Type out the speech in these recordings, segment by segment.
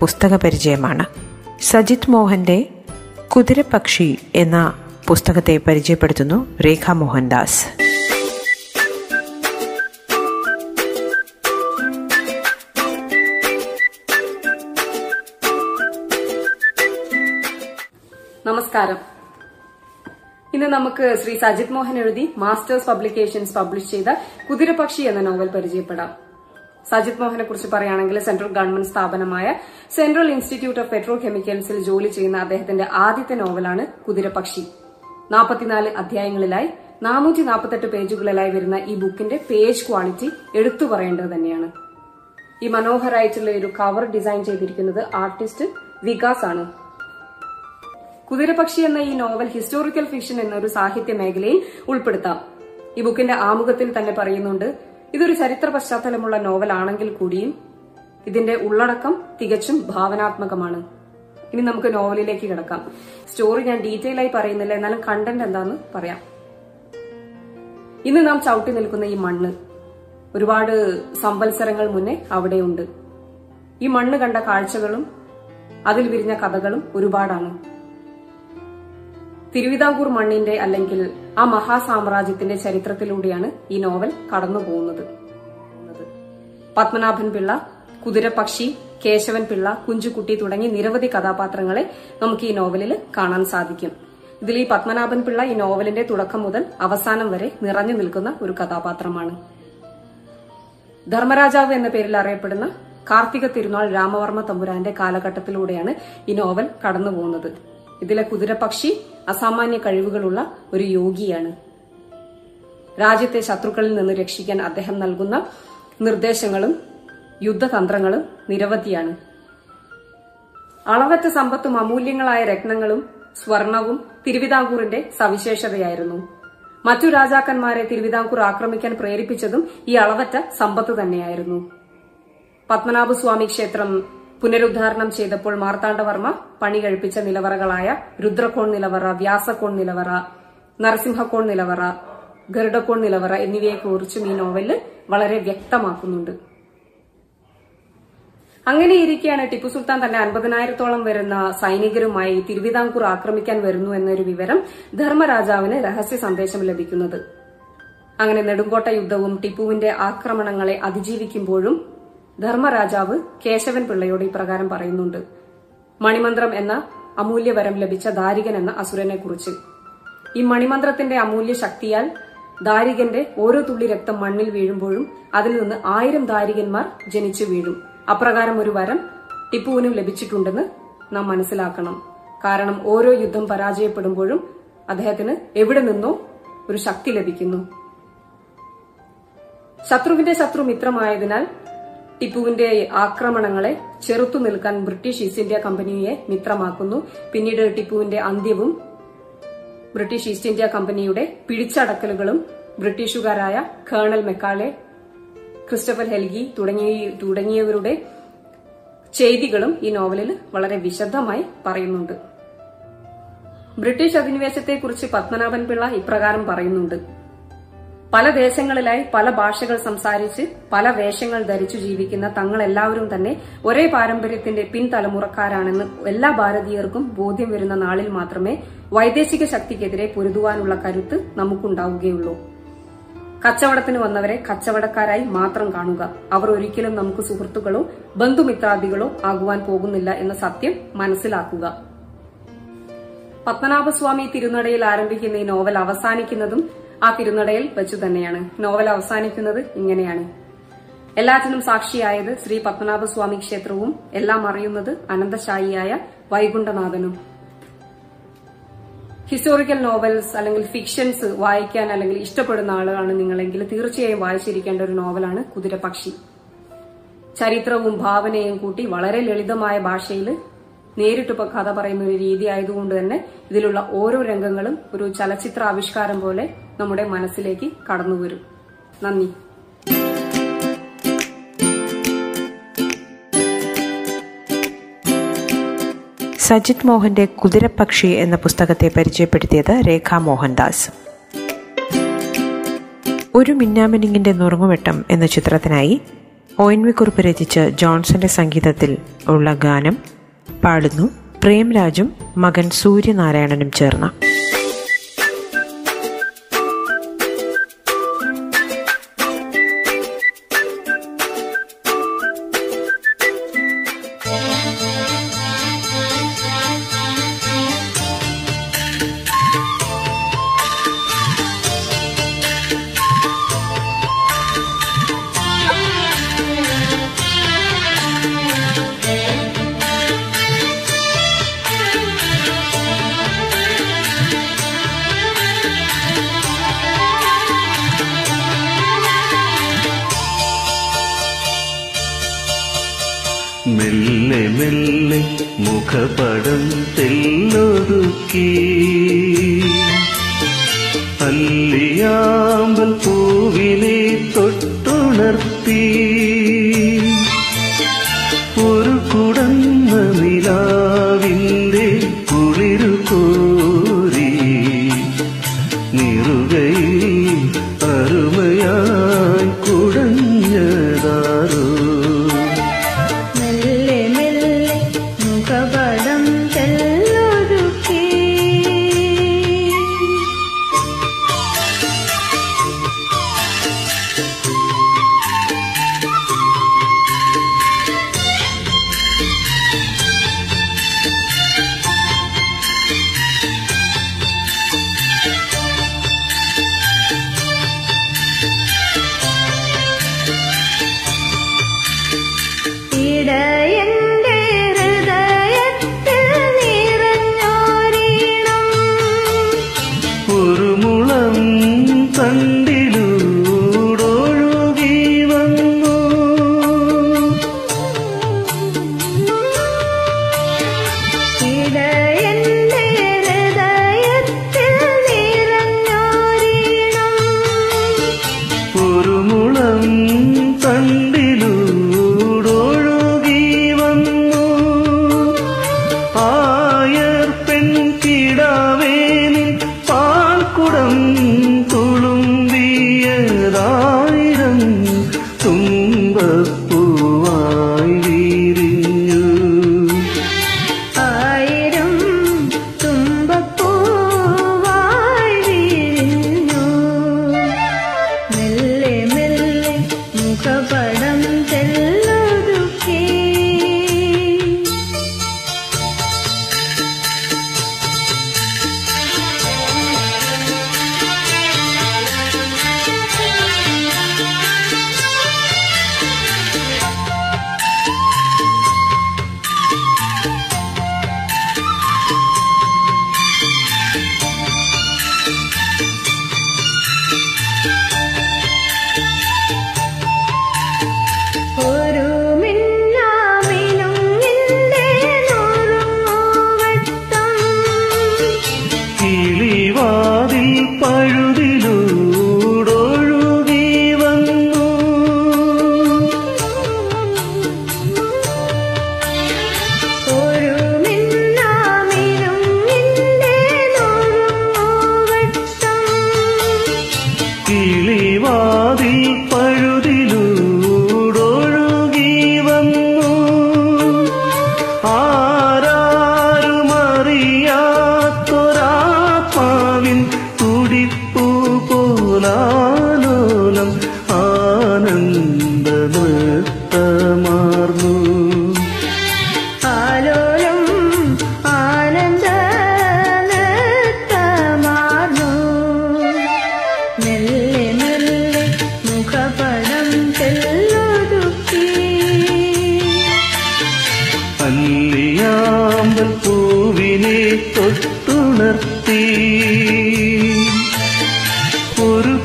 പുസ്തക പരിചയമാണ്. സജിത് മോഹന്റെ കുതിരപക്ഷി എന്ന പുസ്തകത്തെ പരിചയപ്പെടുത്തുന്നു രേഖാ മോഹൻദാസ്. നമസ്കാരം. ഇന്ന് നമുക്ക് ശ്രീ സജിത് മോഹൻ എഴുതി മാസ്റ്റേഴ്സ് പബ്ലിക്കേഷൻസ് പബ്ലിഷ് ചെയ്ത കുതിരപക്ഷി എന്ന നോവൽ പരിചയപ്പെടാം. സജിത് മോഹനെ കുറിച്ച് പറയുകയാണെങ്കിൽ സെൻട്രൽ ഗവൺമെന്റ് സ്ഥാപനമായ സെൻട്രൽ ഇൻസ്റ്റിറ്റ്യൂട്ട് ഓഫ് പെട്രോ കെമിക്കൽസിൽ ജോലി ചെയ്യുന്ന അദ്ദേഹത്തിന്റെ ആദ്യത്തെ നോവലാണ് കുതിരപക്ഷി. 44 അധ്യായങ്ങളിലായി 448 പേജുകളിലായി വരുന്ന ഈ ബുക്കിന്റെ പേജ് ക്വാളിറ്റി എടുത്തു പറയേണ്ടത് തന്നെയാണ്. ഈ മനോഹരമായിട്ടുള്ള ഒരു കവർ ഡിസൈൻ ചെയ്തിരിക്കുന്നത് ആർട്ടിസ്റ്റ് വികാസ് ആണ്. കുതിരപക്ഷി എന്ന ഈ നോവൽ ഹിസ്റ്റോറിക്കൽ ഫിക്ഷൻ എന്നൊരു സാഹിത്യ മേഖലയിൽ ഉൾപ്പെടുത്താം. ഈ ബുക്കിന്റെ ആമുഖത്തിൽ തന്നെ പറയുന്നുണ്ട്, ഇതൊരു ചരിത്ര പശ്ചാത്തലമുള്ള നോവലാണെങ്കിൽ കൂടിയും ഇതിന്റെ ഉള്ളടക്കം തികച്ചും ഭാവനാത്മകമാണ്. ഇനി നമുക്ക് നോവലിലേക്ക് കിടക്കാം. സ്റ്റോറി ഞാൻ ഡീറ്റെയിൽ ആയി പറയുന്നില്ല, എന്നാലും കണ്ടന്റ് എന്താന്ന് പറയാം. ഇന്ന് നാം ചവിട്ടി നിൽക്കുന്ന ഈ മണ്ണ് ഒരുപാട് സംവത്സരങ്ങൾ മുന്നേ അവിടെയുണ്ട്. ഈ മണ്ണ് കണ്ട കാഴ്ചകളും അതിൽ വിരിഞ്ഞ കഥകളും ഒരുപാടാണ്. തിരുവിതാംകൂർ മണ്ണിന്റെ അല്ലെങ്കിൽ ആ മഹാസാമ്രാജ്യത്തിന്റെ ചരിത്രത്തിലൂടെയാണ് ഈ നോവൽ കടന്നുപോകുന്നത്. പത്മനാഭൻപിള്ള, കുതിരപക്ഷി, കേശവൻപിള്ള, കുഞ്ചിക്കുട്ടി തുടങ്ങി നിരവധി കഥാപാത്രങ്ങളെ നമുക്ക് ഈ നോവലിൽ കാണാൻ സാധിക്കും. ഇതിൽ ഈ പത്മനാഭൻപിള്ള ഈ നോവലിന്റെ തുടക്കം മുതൽ അവസാനം വരെ നിറഞ്ഞു നിൽക്കുന്ന ഒരു കഥാപാത്രമാണ്. ധർമ്മരാജാവ് എന്ന പേരിൽ അറിയപ്പെടുന്ന കാർത്തിക തിരുനാൾ രാമവർമ്മ തമ്പുരാന്റെ കാലഘട്ടത്തിലൂടെയാണ് ഈ നോവൽ കടന്നുപോകുന്നത്. ഇതിലെ കുതിരപക്ഷി അസാമാന്യ കഴിവുകളുള്ള ഒരു യോഗിയാണ്. രാജ്യത്തെ ശത്രുക്കളിൽ നിന്ന് രക്ഷിക്കാൻ അദ്ദേഹം നൽകുന്ന നിർദ്ദേശങ്ങളും യുദ്ധതന്ത്രങ്ങളും നിരവധിയാണ്. അളവറ്റ സമ്പത്തും അമൂല്യങ്ങളായ രത്നങ്ങളും സ്വർണവും തിരുവിതാംകൂറിന്റെ സവിശേഷതയായിരുന്നു. മറ്റു രാജാക്കന്മാരെ തിരുവിതാംകൂർ ആക്രമിക്കാൻ പ്രേരിപ്പിച്ചതും ഈ അളവറ്റ സമ്പത്ത് തന്നെയായിരുന്നു. പത്മനാഭസ്വാമി ക്ഷേത്രം പുനരുദ്ധാരണം ചെയ്തപ്പോൾ മാർത്താണ്ഡവർമ്മ പണി കഴിപ്പിച്ച നിലവറകളായ രുദ്രകോൺ നിലവറ, വ്യാസകോൺ നിലവറ, നരസിംഹകോൺ നിലവറ, ഗരുഡകോൺ നിലവറ എന്നിവയെക്കുറിച്ചും ഈ നോവലിൽ വളരെ വ്യക്തമാക്കുന്നുണ്ട്. അങ്ങനെയിരിക്കെയാണ് ടിപ്പു സുൽത്താൻ തന്നെ 50,000-ഓളം വരുന്ന സൈനികരുമായി തിരുവിതാംകൂർ ആക്രമിക്കാൻ വരുന്നു എന്നൊരു വിവരം ധർമ്മരാജാവിന് രഹസ്യ സന്ദേശം ലഭിക്കുന്നത്. അങ്ങനെ നെടുങ്കോട്ട യുദ്ധവും ടിപ്പുവിന്റെ ആക്രമണങ്ങളെ അതിജീവിക്കുമ്പോഴും ധർമ്മരാജാവ് കേശവൻ പിള്ളയോട് ഇപ്രകാരം പറയുന്നുണ്ട്, മണിമന്ത്രം എന്ന അമൂല്യവരം ലഭിച്ച ദാരികൻ എന്ന അസുരനെ കുറിച്ച്. ഈ മണിമന്ത്രത്തിന്റെ അമൂല്യ ശക്തിയാൽ ദാരികന്റെ ഓരോ തുള്ളി രക്തം മണ്ണിൽ വീഴുമ്പോഴും അതിൽ നിന്ന് 1000 ദാരികന്മാർ ജനിച്ചു വീഴും. അപ്രകാരം ഒരു വരം ടിപ്പുവിനും ലഭിച്ചിട്ടുണ്ടെന്ന് നാം മനസ്സിലാക്കണം. കാരണം ഓരോ യുദ്ധം പരാജയപ്പെടുമ്പോഴും അദ്ദേഹത്തിന് എവിടെ നിന്നോ ഒരു ശക്തി ലഭിക്കുന്നു. ശത്രുവിന്റെ ശത്രു മിത്രമായതിനാൽ ടിപ്പുവിന്റെ ആക്രമണങ്ങളെ ചെറുത്തു നിൽക്കാൻ ബ്രിട്ടീഷ് ഈസ്റ്റ് ഇന്ത്യ കമ്പനിയെ മിത്രമാക്കുന്നു. പിന്നീട് ടിപ്പുവിന്റെ അന്ത്യവും ബ്രിട്ടീഷ് ഈസ്റ്റ് ഇന്ത്യ കമ്പനിയുടെ പിടിച്ചടക്കലുകളും ബ്രിട്ടീഷുകാരായ കേണൽ മെക്കാളെ, ക്രിസ്റ്റഫർ ഹെൽഗി തുടങ്ങിയവരുടെ ചെയ്തികളും ഈ നോവലിൽ വളരെ വിശദമായി പറയുന്നുണ്ട്. ബ്രിട്ടീഷ് അധിനിവേശത്തെക്കുറിച്ച് പത്മനാഭൻപിള്ള ഇപ്രകാരം പറയുന്നുണ്ട്, പല ദേശങ്ങളിലായി പല ഭാഷകൾ സംസാരിച്ച് പല വേഷങ്ങൾ ധരിച്ചു ജീവിക്കുന്ന തങ്ങളെല്ലാവരും തന്നെ ഒരേ പാരമ്പര്യത്തിന്റെ പിൻതലമുറക്കാരാണെന്ന് എല്ലാ ഭാരതീയർക്കും ബോധ്യം വരുന്ന നാളിൽ മാത്രമേ വൈദേശിക ശക്തിക്കെതിരെ പൊരുതുവാനുള്ള കരുത്ത് നമുക്കുണ്ടാവുകയുള്ളൂ. കച്ചവടത്തിന് വന്നവരെ കച്ചവടക്കാരായി മാത്രം കാണുക. അവർ ഒരിക്കലും നമുക്ക് സുഹൃത്തുക്കളോ ബന്ധുമിത്രാദികളോ ആകുവാൻ പോകുന്നില്ല എന്ന സത്യം മനസ്സിലാക്കുക. പത്മനാഭസ്വാമി തിരുനടയിൽ ആരംഭിക്കുന്ന ഈ നോവൽ അവസാനിക്കുന്നതും ആ തിരുനടയിൽ വെച്ചു തന്നെയാണ്. നോവൽ അവസാനിക്കുന്നത് ഇങ്ങനെയാണ്, എല്ലാറ്റിനും സാക്ഷിയായത് ശ്രീ പത്മനാഭസ്വാമി ക്ഷേത്രവും എല്ലാം അറിയുന്നത് അനന്തശായിയായ വൈകുണ്ഠനാഥനും. ഹിസ്റ്റോറിക്കൽ നോവൽസ് അല്ലെങ്കിൽ ഫിക്ഷൻസ് വായിക്കാൻ അല്ലെങ്കിൽ ഇഷ്ടപ്പെടുന്ന ആളുകളാണ് നിങ്ങളെങ്കിൽ തീർച്ചയായും വായിച്ചിരിക്കേണ്ട ഒരു നോവലാണ് കുതിരപക്ഷി. ചരിത്രവും ഭാവനയും കൂട്ടി വളരെ ലളിതമായ ഭാഷയിൽ നേരിട്ട് കഥ പറയുന്ന ഒരു രീതി ആയതുകൊണ്ട് തന്നെ ഇതിലുള്ള ഓരോ രംഗങ്ങളും ഒരു ചലച്ചിത്ര ആവിഷ്കാരം പോലെ നമ്മുടെ മനസ്സിലേക്ക് കടന്നുവരും. നന്ദി. സജിത് മോഹന്റെ കുതിരപക്ഷി എന്ന പുസ്തകത്തെ പരിചയപ്പെടുത്തിയത് രേഖാ മോഹൻദാസ്. ഒരു മിന്നാമിനിങ്ങിന്റെ നുറുങ്ങുവെട്ടം എന്ന ചിത്രത്തിനായി ഓ.എൻ.വി. കുറുപ്പ് രചിച്ച് ജോൺസന്റെ സംഗീതത്തിൽ ഉള്ള ഗാനം പാടുന്നു പ്രേംരാജും മകൻ സൂര്യനാരായണനും ചേർന്ന്. മെല്ലെ മെല്ലെ മുഖപടം തെല്ലൊതുക്കി അല്ലിയാമ്പൽ പൂവിനെ തൊട്ടുണർത്തി ഒരു കുടന്ന നിലാവിൻ്റെ കുളിരു കോരി നിറുകയിൽ അരുമയായി കുടഞ്ഞതാറു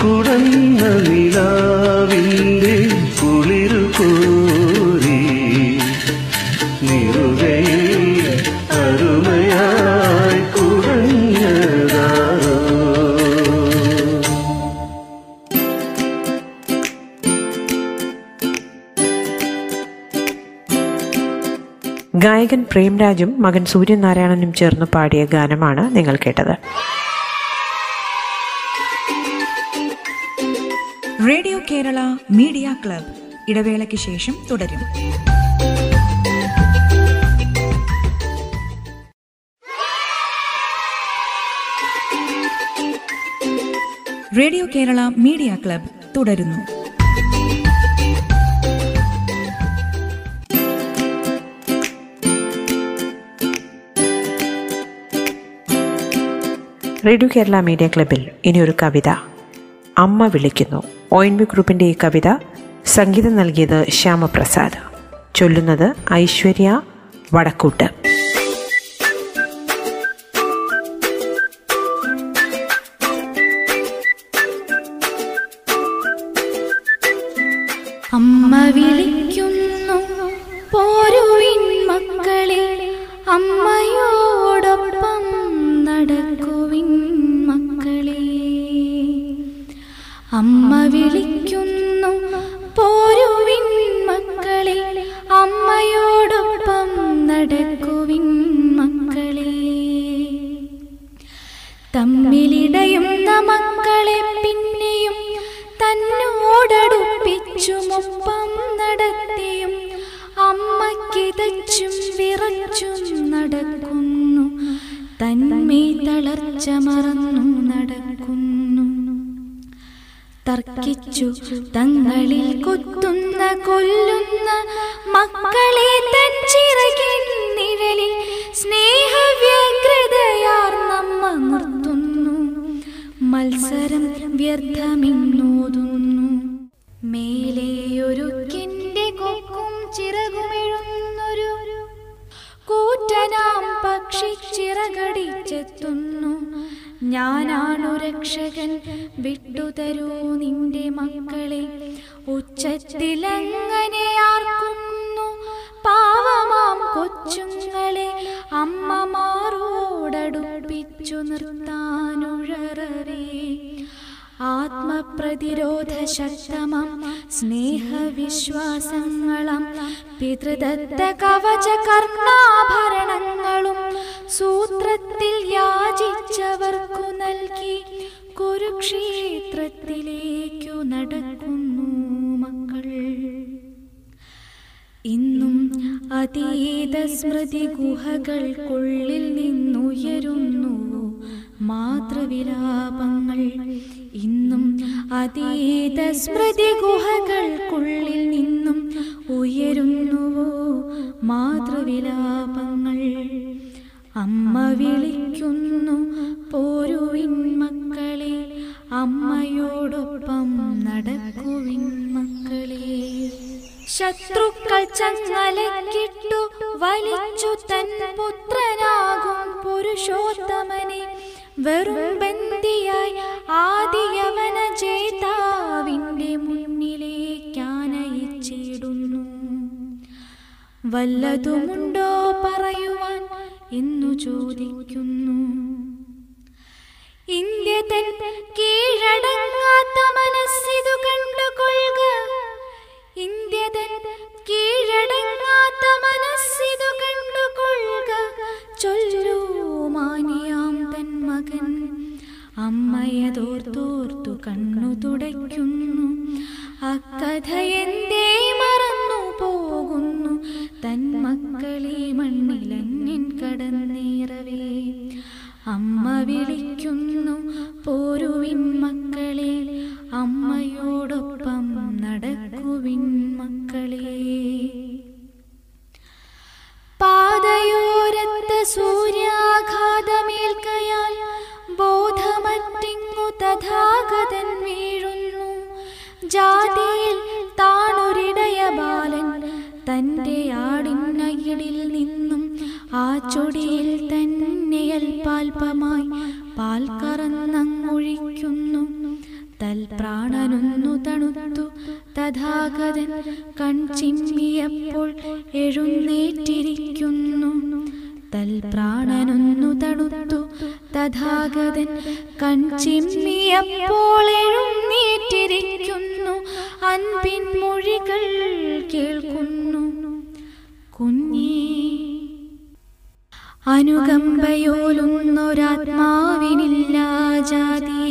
കുടന്ന നിലാവിൻ്റെ കുളിരു കോരി ഗായകൻ പ്രേംരാജും മകൻ സൂര്യനാരായണനും ചേർന്ന് പാടിയ ഗാനമാണ് നിങ്ങൾ കേട്ടത്. റേഡിയോ കേരള മീഡിയ ക്ലബ് ഇടവേളയ്ക്ക് ശേഷം തുടരും. റേഡിയോ കേരള മീഡിയ ക്ലബ് തുടരുന്നു. റേഡിയോ കേരള മീഡിയ ക്ലബിൽ ഇനിയൊരു കവിത, അമ്മ വിളിക്കുന്നു. ഓ.എൻ.വി. കുറുപ്പിൻ്റെ ഈ കവിത സംഗീതം നൽകിയത് ശ്യാമപ്രസാദ്, ചൊല്ലുന്നത് ഐശ്വര്യ വടക്കൂട്ട്. അമ്മ വിളിക്കുന്നു പോരുവിൻ മക്കളെ, അമ്മയോടൊപ്പം നടക്കുവിൻ മക്കളെ. അമ്മ വിളിക്കുന്നു പോരുവിൻ മക്കളെ, അമ്മയോടൊപ്പം നടക്കുവിൻ മക്കളെ. തമ്മിലിടയുന്ന മക്കളെ പിന്നെയും തന്നോടടുപ്പിച്ചുമൊപ്പം നടത്തിയും അമ്മക്കിതച്ചും വിറച്ചും നടക്കുന്നു, തന്മേ തളർച്ച മറന്നു നടക്കുന്നു. തർക്കിച്ചു തങ്ങളിൽ കൊത്തുന്ന കൊല്ലുന്ന മക്കളെ, തൻ ചിറകിൻ നിഴലിൽ സ്നേഹവ്യഗ്രതയാർന്നമ്മ നിർത്തുന്നു, മത്സരം വ്യർത്ഥമിന്നോതുന്നു. മേലെയൊരുക്കിൻ്റെ കൊക്കും ചിറകുമിഴുന്നൊരു കൂറ്റനാം പക്ഷി ചിറകടിച്ചെത്തുന്നു, ഞാനാണു രക്ഷകൻ വിട്ടുതരൂ നിന്റെ മക്കളെ. ഉച്ചത്തിലങ്ങനെയാർക്കുന്നു പാവമാം കൊച്ചുങ്ങളെ, അമ്മമാരോടടുപ്പിച്ചു നിർത്താനുഴറേ. ആത്മപ്രതിരോധ ശക്തമാം സ്നേഹവിശ്വാസങ്ങളും പിതൃദത്ത കവച കർണാഭരണങ്ങളും സൂത്രത്തിൽ യാചിച്ചവർക്കു നൽകി കുരുക്ഷേത്രത്തിലേക്കു നടക്കുന്നു മക്കൾ. ഇന്നും അതീത സ്മൃതി ഗുഹകൾക്കുള്ളിൽ നിന്നുയരുന്നു മാതൃവിലാപങ്ങൾ, ഇന്നും അതീത സ്മൃതി ഗുഹകൾക്കുള്ളിൽ നിന്നും ഉയരുന്നുവോ മാതൃവിലാപങ്ങൾ. അമ്മ വിളിക്കുന്നു പോരുവിൻ മക്കളെ, അമ്മയോടൊപ്പം നടക്കുവിൻ മക്കളെ. ശത്രുക്കൾ ചങ്ങലക്കിട്ടു വലിച്ചു തൻ പുത്രനാകും പുരുഷോത്തമനെ, വെറും ബന്ദിയായി ആദിയവന ജേതാവിൻ്റെ മുന്നിലേക്കാനയിച്ചിടുന്നു. വല്ലതുമുണ്ടോ പറയുവാൻ എന്നു ചോദിക്കുന്നു. ഇന്ത്യ തൻ കീഴടങ്ങാത്ത മനസ്സിതു കണ്ടുകൊള്ളുക, ഇന്ത്യ തൻ കീഴടങ്ങാത്ത മനസ്സിതു കണ്ടുകൊള്ളുക, ചൊല്ലൂ മാനിയാം തൻ മകൻ. അമ്മയതോർത്തോർത്തു കണ്ണു തുടയ്ക്കുന്നു, അക്കഥയെന്തേ മറന്നു പോകുന്നു തൻ മക്കളെ മണ്ണിലന്നിൻ കടന്നേറവേ. അമ്മ വിളിക്കുന്നു പോരുവിൻ മക്കളെ, അമ്മയോടൊപ്പം നടക്കുവിൻ മക്കളെ. പാതയോരത്ത് സൂര്യാഘാതമേൽക്കയാൽ ബോധമറ്റിങ്ങു തഥാഗതൻ വീഴുന്നു, ജാതിയിൽ താണൊരിടയ ബാലൻ തൻ്റെ ആടിനയിടിൽ നിന്നും ആ ചൊടിയിൽ തന്നെ അൽപാൽപമായി പാൽ കറന്നൊഴിക്കുന്നു. തൽപ്രാണനൊന്നു തണുത്തു തഥാഗതൻ കൺചിമ്മിയപ്പോൾ എഴുന്നേറ്റിരിക്കുന്നു, തൽപ്രാണനൊന്നു തണുത്തു തഥാഗതൻ കൺചിമ്മിയപ്പോൾ എഴുന്നേറ്റിരിക്കുന്നു. അൻപിൻ മൊഴികൾ കേൾക്കുന്നു, കുഞ്ഞേ അനുകമ്പയോലൊന്നൊരാത്മാവിനില്ല ജാതി,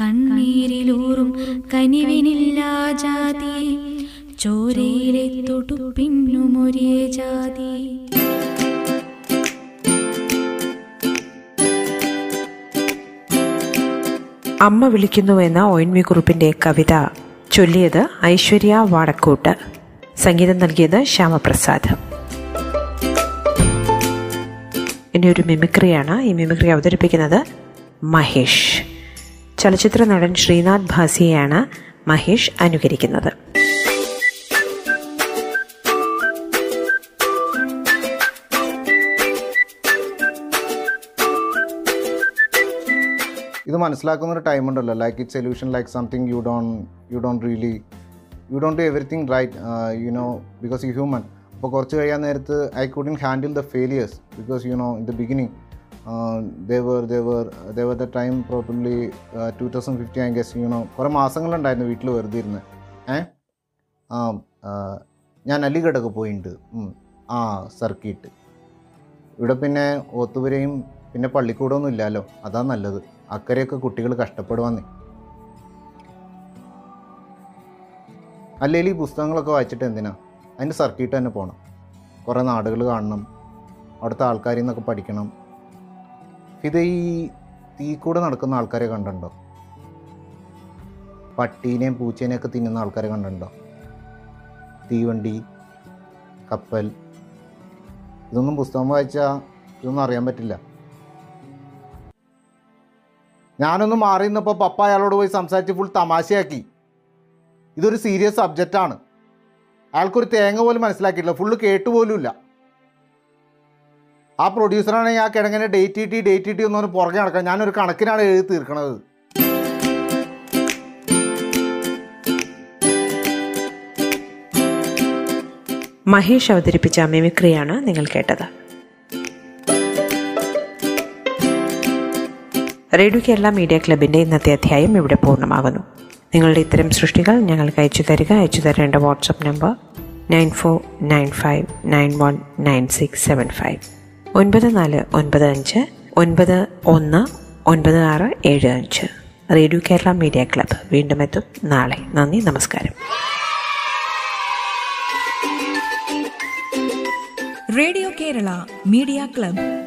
കണ്ണീരിലൂറും കനിവിനില്ല ജാതി, ചോരയിലെ തൊടുപ്പിന്നുമൊരേ ജാതി. അമ്മ വിളിക്കുന്നു എന്ന ഓ.എൻ.വി. കുറുപ്പിന്റെ കവിത ചൊല്ലിയത് ഐശ്വര്യ വടക്കൂട്ട്, സംഗീതം നൽകിയത് ശ്യാമപ്രസാദ്. ഇനിയൊരു മിമിക്രിയാണ്. ഈ മിമിക്രി അവതരിപ്പിക്കുന്നത് മഹേഷ്. ചലച്ചിത്ര നടൻ ശ്രീനാഥ് ഭാസിയെയാണ് മഹേഷ് അനുകരിക്കുന്നത്. ഇത് മനസ്സിലാക്കുന്ന ഒരു ടൈം ഉണ്ടല്ലോ, like it solution, like something you don't do everything right, you know, because you human. അപ്പോൾ കുറച്ച് കഴിയാൻ നേരത്ത് I couldn't handle the failures because you know in the beginning they were the time probably 2050 I guess, you know, കുറേ മാസങ്ങളുണ്ടായിരുന്നു വീട്ടിൽ വെറുതെ ഇരുന്ന്. ഞാൻ അലിഗഡൊക്കെ പോയിട്ടുണ്ട്, ആ സർക്കിട്ട് ഇവിടെ. പിന്നെ ഓത്തുപുരയും പിന്നെ പള്ളിക്കൂടമൊന്നും ഇല്ലല്ലോ, അതാ നല്ലത്. അക്കരെയൊക്കെ കുട്ടികൾ കഷ്ടപ്പെടുവാന്നേ. അല്ലെങ്കിൽ ഈ പുസ്തകങ്ങളൊക്കെ വായിച്ചിട്ട് എന്തിനാ, അതിൻ്റെ സർക്കിട്ട് തന്നെ പോകണം, കുറേ നാടുകൾ കാണണം, അവിടുത്തെ ആൾക്കാരിൽ നിന്നൊക്കെ പഠിക്കണം. ഇത് ഈ തീ കൂടെ നടക്കുന്ന ആൾക്കാരെ കണ്ടിട്ടുണ്ടോ? പട്ടീനെയും പൂച്ചേനെയൊക്കെ തിന്നുന്ന ആൾക്കാരെ കണ്ടിട്ടുണ്ടോ? തീവണ്ടി, കപ്പൽ, ഇതൊന്നും പുസ്തകം വായിച്ചാൽ ഇതൊന്നും അറിയാൻ പറ്റില്ല. ഞാനൊന്ന് മാറി നിന്നപ്പോൾ പപ്പ അയാളോട് പോയി സംസാരിച്ച് ഫുൾ തമാശയാക്കി. ഇതൊരു സീരിയസ് സബ്ജക്റ്റാണ്, അയാൾക്കൊരു തേങ്ങ പോലും മനസ്സിലാക്കിയിട്ടില്ല, ഫുള്ള് കേട്ടുപോലുമില്ല. ആ പ്രൊഡ്യൂസറാണെങ്കിൽ ആ കിഴങ്ങനെ ഡേറ്റ് കിട്ടി എന്നൊന്ന് പുറകെ നടക്കാം. ഞാനൊരു കണക്കിനാണ് എഴുതി തീർക്കണത്. മഹേഷ് അവതരിപ്പിച്ച മിമിക്രിയാണ് നിങ്ങൾ കേട്ടത്. റേഡിയോ കേരള മീഡിയ ക്ലബിൻ്റെ ഇന്നത്തെ അധ്യായം ഇവിടെ പൂർണ്ണമാകുന്നു. നിങ്ങളുടെ ഇത്തരം സൃഷ്ടികൾ ഞങ്ങൾക്ക് അയച്ചു തരേണ്ട WhatsApp number 9495919675, 9495919675. Radio Kerala media club വീണ്ടും എത്തും നാളെ. നന്ദി, നമസ്കാരം. Radio Kerala media club.